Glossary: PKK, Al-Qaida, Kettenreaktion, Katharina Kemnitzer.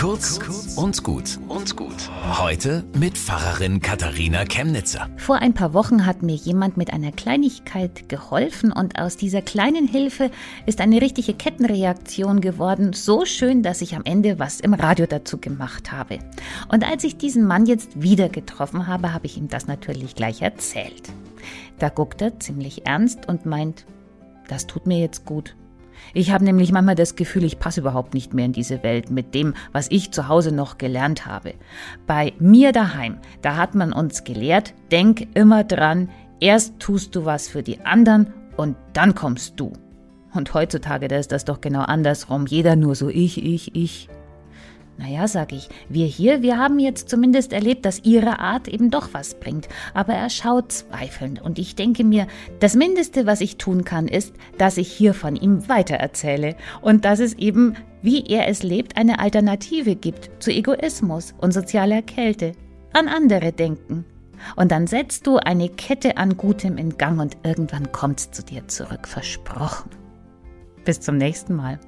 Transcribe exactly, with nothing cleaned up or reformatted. Kurz und gut. Und gut. Heute mit Pfarrerin Katharina Kemnitzer. Vor ein paar Wochen hat mir jemand mit einer Kleinigkeit geholfen und aus dieser kleinen Hilfe ist eine richtige Kettenreaktion geworden. So schön, dass ich am Ende was im Radio dazu gemacht habe. Und als ich diesen Mann jetzt wieder getroffen habe, habe ich ihm das natürlich gleich erzählt. Da guckt er ziemlich ernst und meint, das tut mir jetzt gut. Ich habe nämlich manchmal das Gefühl, ich passe überhaupt nicht mehr in diese Welt mit dem, was ich zu Hause noch gelernt habe. Bei mir daheim, da hat man uns gelehrt, denk immer dran, erst tust du was für die anderen und dann kommst du. Und heutzutage, da ist das doch genau andersrum, jeder nur so ich, ich, ich. Naja, sag ich, wir hier, wir haben jetzt zumindest erlebt, dass ihre Art eben doch was bringt. Aber er schaut zweifelnd und ich denke mir, das Mindeste, was ich tun kann, ist, dass ich hier von ihm weitererzähle und dass es eben, wie er es lebt, eine Alternative gibt zu Egoismus und sozialer Kälte. An andere denken. Und dann setzt du eine Kette an Gutem in Gang und irgendwann kommt's zu dir zurück, versprochen. Bis zum nächsten Mal.